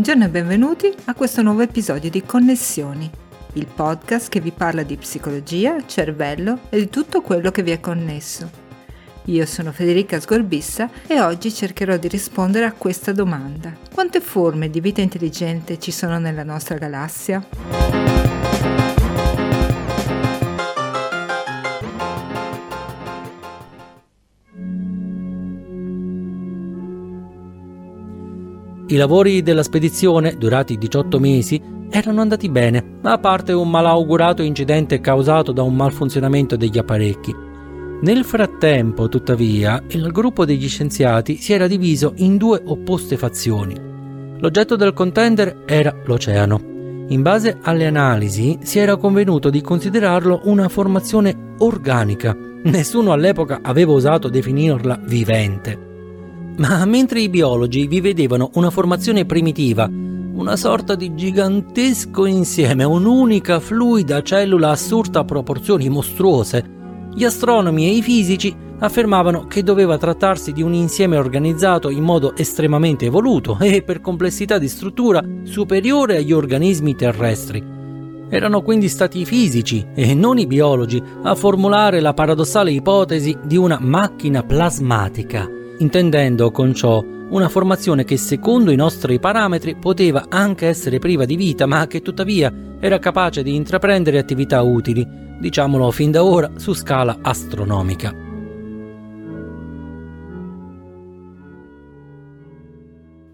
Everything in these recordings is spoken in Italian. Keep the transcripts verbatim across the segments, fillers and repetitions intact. Buongiorno e benvenuti a questo nuovo episodio di Connessioni, il podcast che vi parla di psicologia, cervello e di tutto quello che vi è connesso. Io sono Federica Sgorbissa e oggi cercherò di rispondere a questa domanda. Quante forme di vita intelligente ci sono nella nostra galassia? I lavori della spedizione, durati diciotto mesi, erano andati bene, a parte un malaugurato incidente causato da un malfunzionamento degli apparecchi. Nel frattempo, tuttavia, il gruppo degli scienziati si era diviso in due opposte fazioni. L'oggetto del contender era l'oceano. In base alle analisi, si era convenuto di considerarlo una formazione organica. Nessuno all'epoca aveva osato definirla vivente. Ma mentre i biologi vi vedevano una formazione primitiva, una sorta di gigantesco insieme, un'unica fluida cellula assurda a proporzioni mostruose, gli astronomi e i fisici affermavano che doveva trattarsi di un insieme organizzato in modo estremamente evoluto e per complessità di struttura superiore agli organismi terrestri. Erano quindi stati i fisici e non i biologi a formulare la paradossale ipotesi di una macchina plasmatica, intendendo con ciò una formazione che secondo i nostri parametri poteva anche essere priva di vita, ma che tuttavia era capace di intraprendere attività utili, diciamolo fin da ora, su scala astronomica.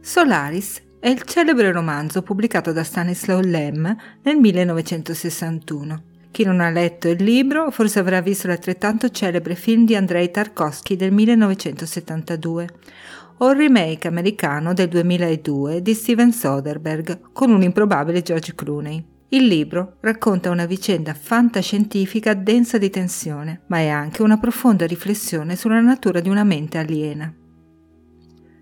Solaris è il celebre romanzo pubblicato da Stanislaw Lem nel millenovecentosessantuno. Chi non ha letto il libro forse avrà visto l'altrettanto celebre film di Andrei Tarkovsky del millenovecentosettantadue o il remake americano del duemiladue di Steven Soderbergh con un improbabile George Clooney. Il libro racconta una vicenda fantascientifica densa di tensione, ma è anche una profonda riflessione sulla natura di una mente aliena.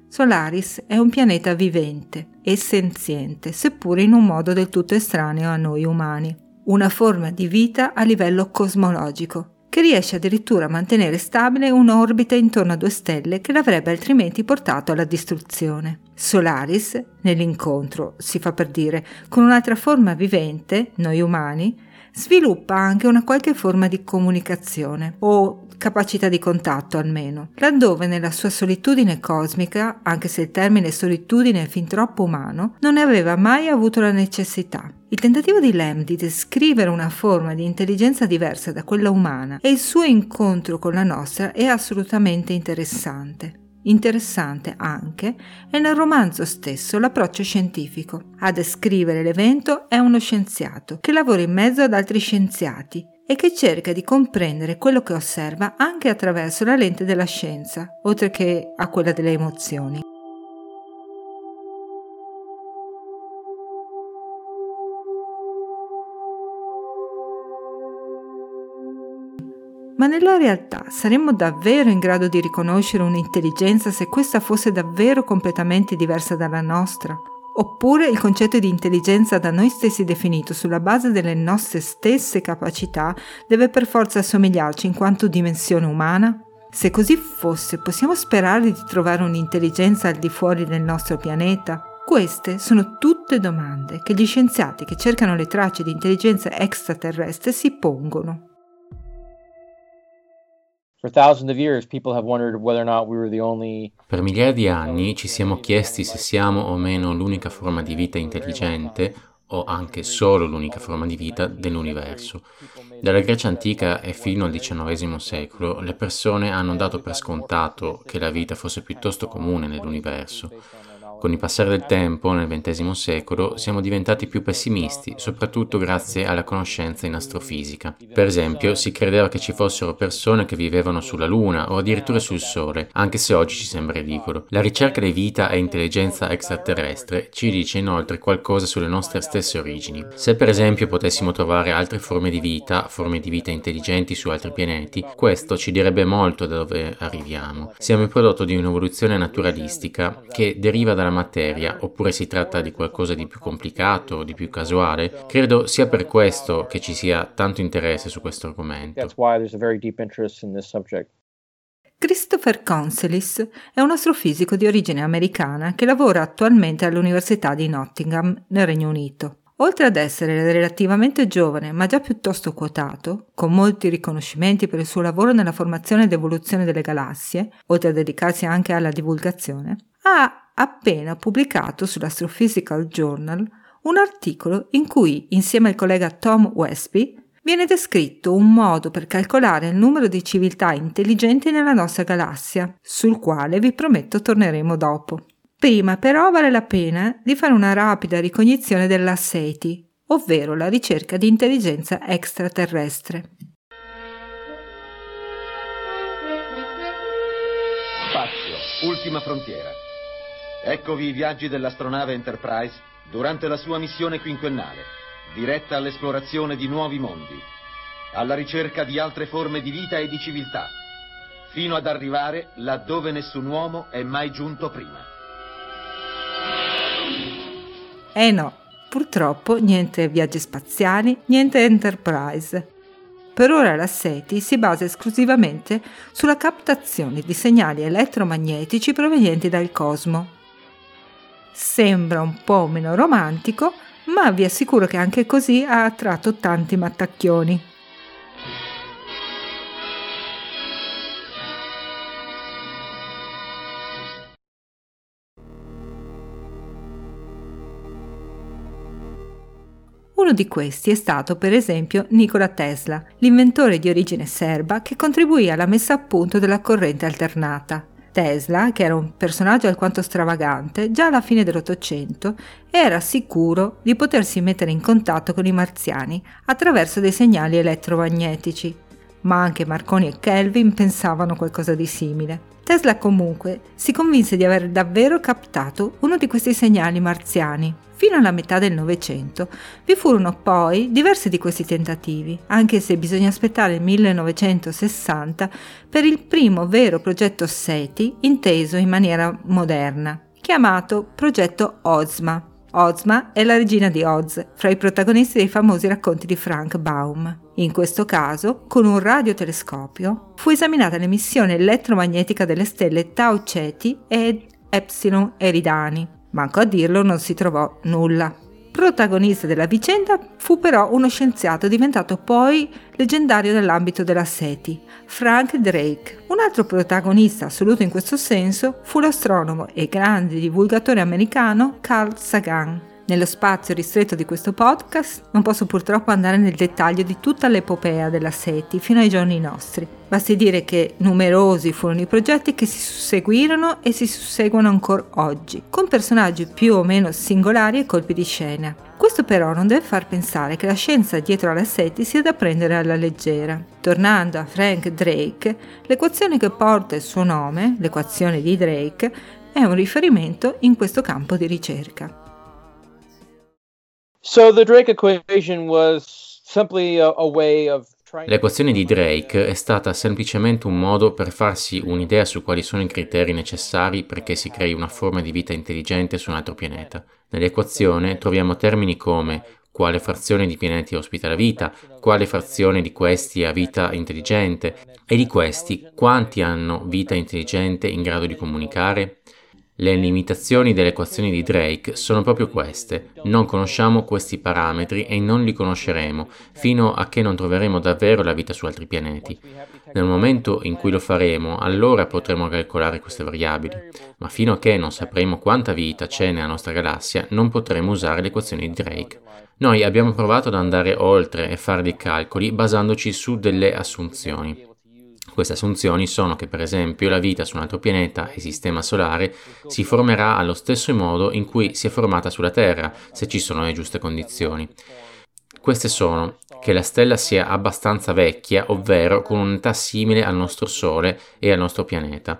Solaris è un pianeta vivente e senziente, seppure in un modo del tutto estraneo a noi umani. Una forma di vita a livello cosmologico, che riesce addirittura a mantenere stabile un'orbita intorno a due stelle che l'avrebbe altrimenti portato alla distruzione. Solaris, nell'incontro, si fa per dire, con un'altra forma vivente, noi umani, sviluppa anche una qualche forma di comunicazione, o capacità di contatto almeno, laddove nella sua solitudine cosmica, anche se il termine solitudine è fin troppo umano, non ne aveva mai avuto la necessità. Il tentativo di Lem di descrivere una forma di intelligenza diversa da quella umana e il suo incontro con la nostra è assolutamente interessante. Interessante anche è nel romanzo stesso l'approccio scientifico. A descrivere l'evento è uno scienziato che lavora in mezzo ad altri scienziati e che cerca di comprendere quello che osserva anche attraverso la lente della scienza, oltre che a quella delle emozioni. Ma nella realtà saremmo davvero in grado di riconoscere un'intelligenza se questa fosse davvero completamente diversa dalla nostra? Oppure il concetto di intelligenza da noi stessi definito sulla base delle nostre stesse capacità deve per forza assomigliarci in quanto dimensione umana? Se così fosse, possiamo sperare di trovare un'intelligenza al di fuori del nostro pianeta? Queste sono tutte domande che gli scienziati che cercano le tracce di intelligenza extraterrestre si pongono. Per migliaia di anni ci siamo chiesti se siamo o meno l'unica forma di vita intelligente, o anche solo l'unica forma di vita dell'universo. Dalla Grecia antica e fino al diciannovesimo secolo le persone hanno dato per scontato che la vita fosse piuttosto comune nell'universo. Con il passare del tempo, nel ventesimo secolo, siamo diventati più pessimisti, soprattutto grazie alla conoscenza in astrofisica. Per esempio, si credeva che ci fossero persone che vivevano sulla Luna o addirittura sul Sole, anche se oggi ci sembra ridicolo. La ricerca di vita e intelligenza extraterrestre ci dice inoltre qualcosa sulle nostre stesse origini. Se per esempio potessimo trovare altre forme di vita, forme di vita intelligenti su altri pianeti, questo ci direbbe molto da dove arriviamo. Siamo il prodotto di un'evoluzione naturalistica che deriva dalla materia, oppure si tratta di qualcosa di più complicato, di più casuale? Credo sia per questo che ci sia tanto interesse su questo argomento. Christopher Conselice è un astrofisico di origine americana che lavora attualmente all'Università di Nottingham, nel Regno Unito. Oltre ad essere relativamente giovane, ma già piuttosto quotato, con molti riconoscimenti per il suo lavoro nella formazione ed evoluzione delle galassie, oltre a dedicarsi anche alla divulgazione, ha appena pubblicato sull'Astrophysical Journal un articolo in cui, insieme al collega Tom Westby, viene descritto un modo per calcolare il numero di civiltà intelligenti nella nostra galassia, sul quale vi prometto torneremo dopo. Prima però vale la pena di fare una rapida ricognizione della SETI, ovvero la ricerca di intelligenza extraterrestre. Spazio, ultima frontiera. Eccovi i viaggi dell'astronave Enterprise durante la sua missione quinquennale, diretta all'esplorazione di nuovi mondi, alla ricerca di altre forme di vita e di civiltà, fino ad arrivare laddove nessun uomo è mai giunto prima. Eh no, purtroppo niente viaggi spaziali, niente Enterprise. Per ora la SETI si basa esclusivamente sulla captazione di segnali elettromagnetici provenienti dal cosmo. Sembra un po' meno romantico, ma vi assicuro che anche così ha attratto tanti mattacchioni. Uno di questi è stato, per esempio, Nikola Tesla, l'inventore di origine serba che contribuì alla messa a punto della corrente alternata. Tesla, che era un personaggio alquanto stravagante, già alla fine dell'Ottocento era sicuro di potersi mettere in contatto con i marziani attraverso dei segnali elettromagnetici, ma anche Marconi e Kelvin pensavano qualcosa di simile. Tesla comunque si convinse di aver davvero captato uno di questi segnali marziani. Fino alla metà del Novecento vi furono poi diversi di questi tentativi, anche se bisogna aspettare il millenovecentosessanta per il primo vero progetto SETI inteso in maniera moderna, chiamato Progetto Ozma. Ozma è la regina di Oz, fra i protagonisti dei famosi racconti di Frank Baum. In questo caso, con un radiotelescopio, fu esaminata l'emissione elettromagnetica delle stelle Tau Ceti ed Epsilon Eridani. Manco a dirlo, non si trovò nulla. Protagonista della vicenda fu però uno scienziato diventato poi leggendario nell'ambito della SETI, Frank Drake. Un altro protagonista assoluto in questo senso fu l'astronomo e grande divulgatore americano Carl Sagan. Nello spazio ristretto di questo podcast non posso purtroppo andare nel dettaglio di tutta l'epopea della SETI fino ai giorni nostri. Basti dire che numerosi furono i progetti che si susseguirono e si susseguono ancora oggi, con personaggi più o meno singolari e colpi di scena. Questo però non deve far pensare che la scienza dietro alla SETI sia da prendere alla leggera. Tornando a Frank Drake, l'equazione che porta il suo nome, l'equazione di Drake, è un riferimento in questo campo di ricerca. L'equazione di Drake è stata semplicemente un modo per farsi un'idea su quali sono i criteri necessari perché si crei una forma di vita intelligente su un altro pianeta. Nell'equazione troviamo termini come quale frazione di pianeti ospita la vita, quale frazione di questi ha vita intelligente e di questi quanti hanno vita intelligente in grado di comunicare. Le limitazioni delle equazioni di Drake sono proprio queste. Non conosciamo questi parametri e non li conosceremo fino a che non troveremo davvero la vita su altri pianeti. Nel momento in cui lo faremo, allora potremo calcolare queste variabili, ma fino a che non sapremo quanta vita c'è nella nostra galassia, non potremo usare le equazioni di Drake. Noi abbiamo provato ad andare oltre e fare dei calcoli basandoci su delle assunzioni. Queste assunzioni sono che, per esempio, la vita su un altro pianeta e sistema solare si formerà allo stesso modo in cui si è formata sulla Terra, se ci sono le giuste condizioni. Queste sono che la stella sia abbastanza vecchia, ovvero con un'età simile al nostro Sole e al nostro pianeta,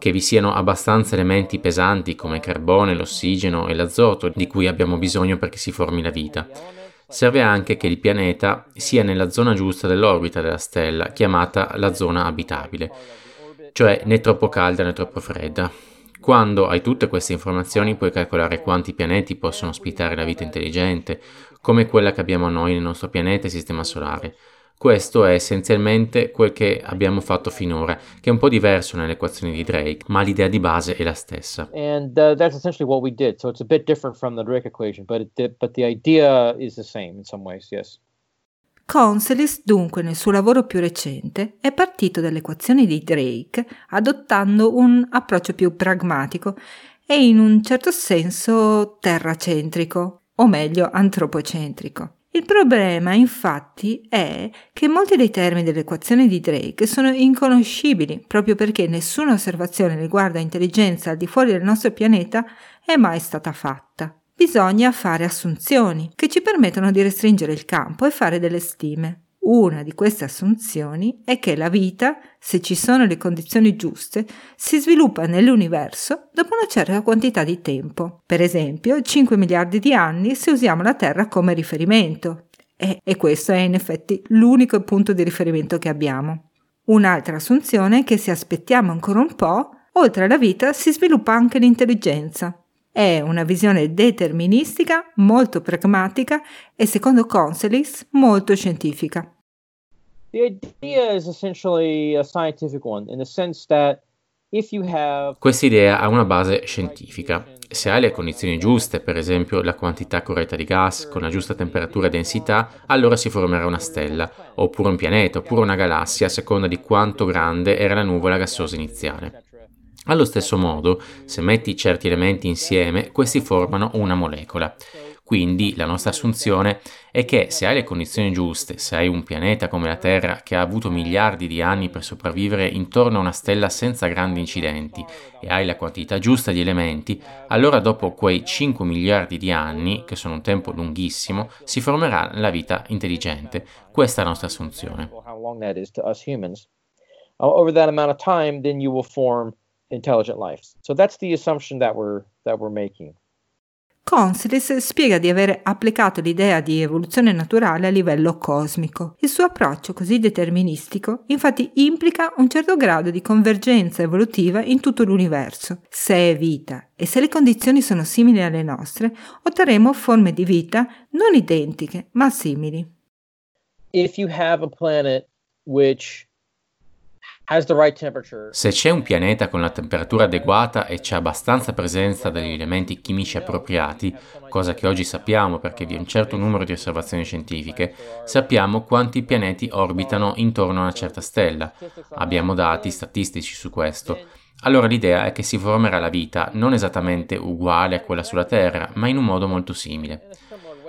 che vi siano abbastanza elementi pesanti come il carbone, l'ossigeno e l'azoto di cui abbiamo bisogno perché si formi la vita. Serve anche che il pianeta sia nella zona giusta dell'orbita della stella, chiamata la zona abitabile, cioè né troppo calda né troppo fredda. Quando hai tutte queste informazioni puoi calcolare quanti pianeti possono ospitare la vita intelligente, come quella che abbiamo noi nel nostro pianeta e sistema solare, Questo è essenzialmente quel che abbiamo fatto finora, che è un po' diverso nelle equazioni di Drake, ma l'idea di base è la stessa. And uh, that's essentially what we did. So it's a bit different from the Drake equation, but it, but the idea is the same in some ways, yes. Conselice, dunque, nel suo lavoro più recente, è partito dalle equazioni di Drake adottando un approccio più pragmatico e in un certo senso terracentrico, o meglio antropocentrico. Il problema, infatti, è che molti dei termini delle equazioni di Drake sono inconoscibili, proprio perché nessuna osservazione riguardo a intelligenza al di fuori del nostro pianeta è mai stata fatta. Bisogna fare assunzioni che ci permettono di restringere il campo e fare delle stime. Una di queste assunzioni è che la vita, se ci sono le condizioni giuste, si sviluppa nell'universo dopo una certa quantità di tempo. Per esempio, cinque miliardi di anni se usiamo la Terra come riferimento. E, e questo è in effetti l'unico punto di riferimento che abbiamo. Un'altra assunzione è che se aspettiamo ancora un po', oltre alla vita si sviluppa anche l'intelligenza. È una visione deterministica, molto pragmatica e, secondo Conselice, molto scientifica. Questa idea ha una base scientifica. Se hai le condizioni giuste, per esempio la quantità corretta di gas con la giusta temperatura e densità, allora si formerà una stella, oppure un pianeta, oppure una galassia, a seconda di quanto grande era la nuvola gassosa iniziale. Allo stesso modo, se metti certi elementi insieme, questi formano una molecola. Quindi la nostra assunzione è che se hai le condizioni giuste, se hai un pianeta come la Terra che ha avuto miliardi di anni per sopravvivere intorno a una stella senza grandi incidenti e hai la quantità giusta di elementi, allora dopo quei cinque miliardi di anni, che sono un tempo lunghissimo, si formerà la vita intelligente. Questa è la nostra assunzione. Intelligent life. So that's the assumption that we're that we're making. Conselice spiega di aver applicato l'idea di evoluzione naturale a livello cosmico. Il suo approccio così deterministico, infatti, implica un certo grado di convergenza evolutiva in tutto l'universo. Se è vita e se le condizioni sono simili alle nostre, otterremo forme di vita non identiche, ma simili. If you have a planet which Se c'è un pianeta con la temperatura adeguata e c'è abbastanza presenza degli elementi chimici appropriati, cosa che oggi sappiamo perché vi è un certo numero di osservazioni scientifiche, sappiamo quanti pianeti orbitano intorno a una certa stella. Abbiamo dati statistici su questo. Allora l'idea è che si formerà la vita non esattamente uguale a quella sulla Terra, ma in un modo molto simile.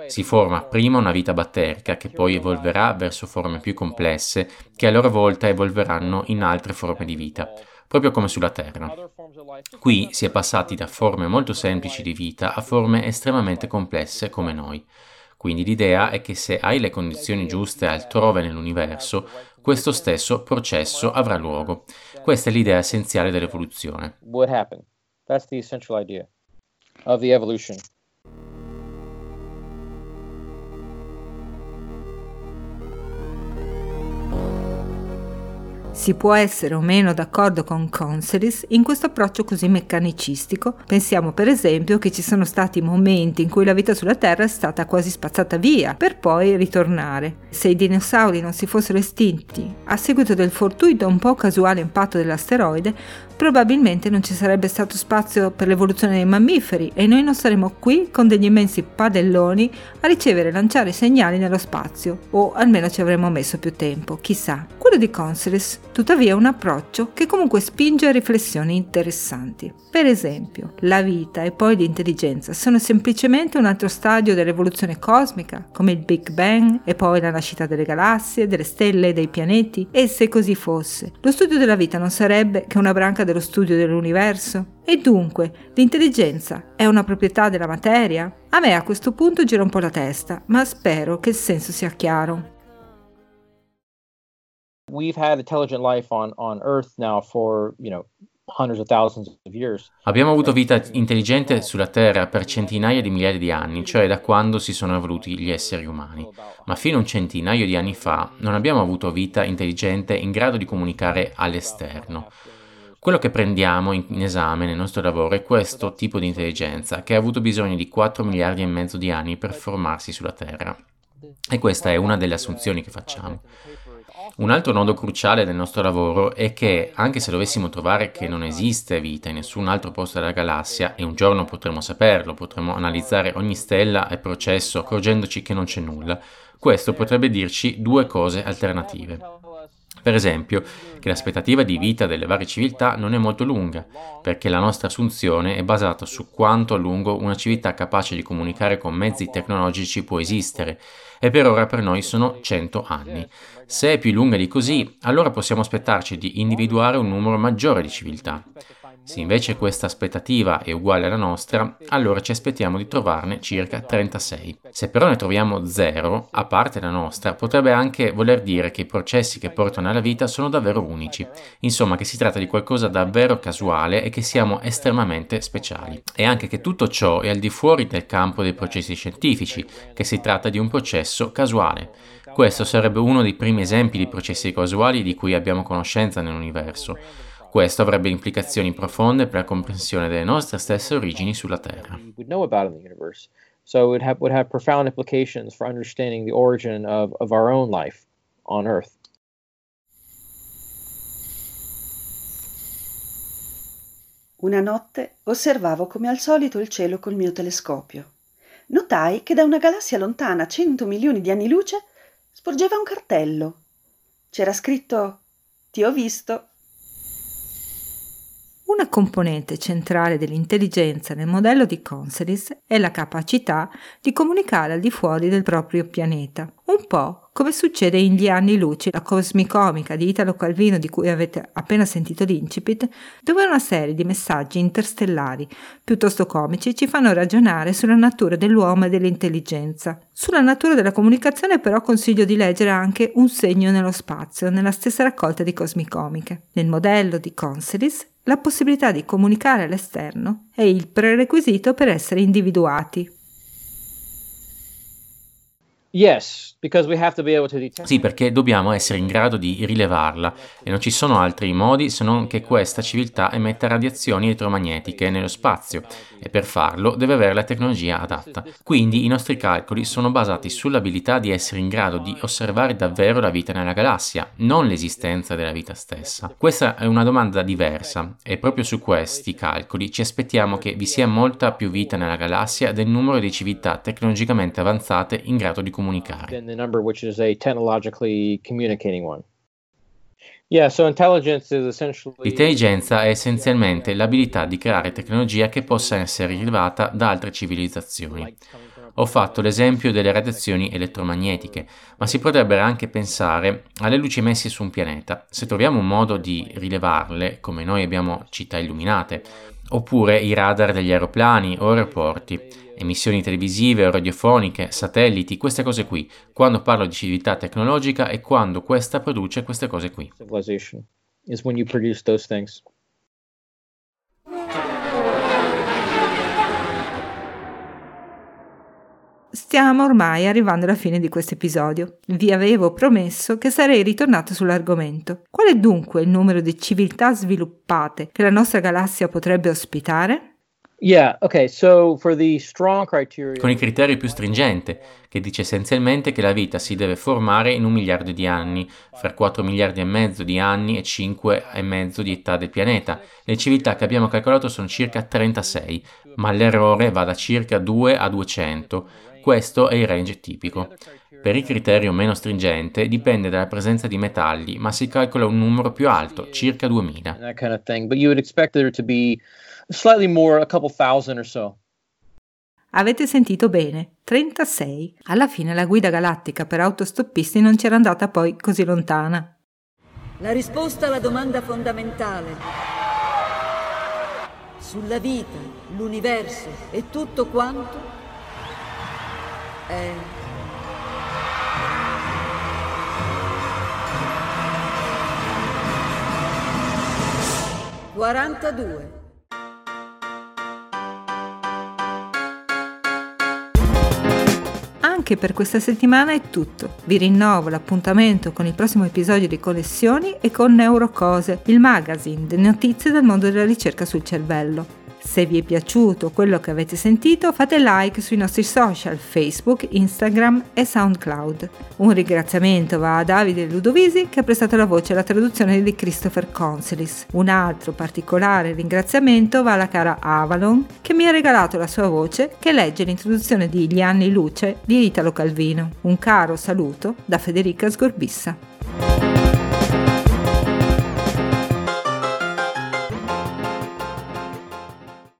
Si forma prima una vita batterica che poi evolverà verso forme più complesse che a loro volta evolveranno in altre forme di vita, proprio come sulla Terra. Qui si è passati da forme molto semplici di vita a forme estremamente complesse come noi. Quindi l'idea è che se hai le condizioni giuste altrove nell'universo, questo stesso processo avrà luogo. Questa è l'idea essenziale dell'evoluzione. What happened? That's the essential idea of the evolution. Si può essere o meno d'accordo con Conselice in questo approccio così meccanicistico. Pensiamo per esempio che ci sono stati momenti in cui la vita sulla Terra è stata quasi spazzata via per poi ritornare. Se i dinosauri non si fossero estinti a seguito del fortuito un po' casuale impatto dell'asteroide, probabilmente non ci sarebbe stato spazio per l'evoluzione dei mammiferi e noi non saremmo qui con degli immensi padelloni a ricevere e lanciare segnali nello spazio, o almeno ci avremmo messo più tempo, chissà. Quello di Conselice tuttavia è un approccio che comunque spinge a riflessioni interessanti. Per esempio, la vita e poi l'intelligenza sono semplicemente un altro stadio dell'evoluzione cosmica, come il Big Bang e poi la nascita delle galassie, delle stelle e dei pianeti. E se così fosse, lo studio della vita non sarebbe che una branca dello studio dell'universo? E dunque, l'intelligenza è una proprietà della materia? A me a questo punto gira un po' la testa, ma spero che il senso sia chiaro. We've had intelligent life on on Earth now for, you know, hundreds of thousands of years. Abbiamo avuto vita intelligente sulla Terra per centinaia di migliaia di anni, cioè da quando si sono evoluti gli esseri umani. Ma fino a un centinaio di anni fa non abbiamo avuto vita intelligente in grado di comunicare all'esterno. Quello che prendiamo in esame nel nostro lavoro è questo tipo di intelligenza che ha avuto bisogno di quattro miliardi e mezzo di anni per formarsi sulla Terra. E questa è una delle assunzioni che facciamo. Un altro nodo cruciale del nostro lavoro è che, anche se dovessimo trovare che non esiste vita in nessun altro posto della galassia, e un giorno potremo saperlo, potremo analizzare ogni stella e processo accorgendoci che non c'è nulla, questo potrebbe dirci due cose alternative. Per esempio, che l'aspettativa di vita delle varie civiltà non è molto lunga, perché la nostra assunzione è basata su quanto a lungo una civiltà capace di comunicare con mezzi tecnologici può esistere, e per ora per noi sono cento anni. Se è più lunga di così, allora possiamo aspettarci di individuare un numero maggiore di civiltà. Se invece questa aspettativa è uguale alla nostra, allora ci aspettiamo di trovarne circa trentasei. Se però ne troviamo zero, a parte la nostra, potrebbe anche voler dire che i processi che portano alla vita sono davvero unici. Insomma, che si tratta di qualcosa davvero casuale e che siamo estremamente speciali. E anche che tutto ciò è al di fuori del campo dei processi scientifici, che si tratta di un processo casuale. Questo sarebbe uno dei primi esempi di processi casuali di cui abbiamo conoscenza nell'universo. Questo avrebbe implicazioni profonde per la comprensione delle nostre stesse origini sulla Terra. Una notte osservavo come al solito il cielo col mio telescopio. Notai che da una galassia lontana, cento milioni di anni luce, sporgeva un cartello. C'era scritto «Ti ho visto». Una componente centrale dell'intelligenza nel modello di Conselice è la capacità di comunicare al di fuori del proprio pianeta, un po' come succede in Gli anni luce, la cosmicomica di Italo Calvino di cui avete appena sentito l'incipit, dove una serie di messaggi interstellari piuttosto comici ci fanno ragionare sulla natura dell'uomo e dell'intelligenza. Sulla natura della comunicazione però consiglio di leggere anche Un segno nello spazio, nella stessa raccolta di cosmicomiche. Nel modello di Conselice la possibilità di comunicare all'esterno è il prerequisito per essere individuati. Sì, perché dobbiamo essere in grado di rilevarla e non ci sono altri modi se non che questa civiltà emetta radiazioni elettromagnetiche nello spazio e per farlo deve avere la tecnologia adatta. Quindi i nostri calcoli sono basati sull'abilità di essere in grado di osservare davvero la vita nella galassia, non l'esistenza della vita stessa. Questa è una domanda diversa e proprio su questi calcoli ci aspettiamo che vi sia molta più vita nella galassia del numero di civiltà tecnologicamente avanzate in grado di comunicare. L'intelligenza è essenzialmente l'abilità di creare tecnologia che possa essere rilevata da altre civilizzazioni. Ho fatto l'esempio delle radiazioni elettromagnetiche, ma si potrebbe anche pensare alle luci emesse su un pianeta. Se troviamo un modo di rilevarle, come noi abbiamo città illuminate, oppure i radar degli aeroplani o aeroporti, emissioni televisive o radiofoniche, satelliti, queste cose qui. Quando parlo di civiltà tecnologica è quando questa produce queste cose qui. Stiamo ormai arrivando alla fine di questo episodio. Vi avevo promesso che sarei ritornato sull'argomento. Qual è dunque il numero di civiltà sviluppate che la nostra galassia potrebbe ospitare? Con il criterio più stringente, che dice essenzialmente che la vita si deve formare in un miliardo di anni, fra quattro miliardi e mezzo di anni e cinque e mezzo di età del pianeta. Le civiltà che abbiamo calcolato sono circa trentasei, ma l'errore va da circa due a duecento. Questo è il range tipico. Per il criterio meno stringente dipende dalla presenza di metalli, ma si calcola un numero più alto, circa duemila. Slightly more, a couple thousand or so. Avete sentito bene, trentasei. Alla fine la guida galattica per autostoppisti non c'era andata poi così lontana. La risposta alla domanda fondamentale sulla vita, l'universo e tutto quanto è quarantadue. Anche per questa settimana è tutto. Vi rinnovo l'appuntamento con il prossimo episodio di Connessioni e con Neurocose, il magazine delle notizie del mondo della ricerca sul cervello. Se vi è piaciuto quello che avete sentito, fate like sui nostri social Facebook, Instagram e SoundCloud. Un ringraziamento va a Davide Ludovisi che ha prestato la voce alla traduzione di Christopher Conselice. Un altro particolare ringraziamento va alla cara Avalon che mi ha regalato la sua voce che legge l'introduzione di Gli anni luce di Italo Calvino. Un caro saluto da Federica Sgorbissa.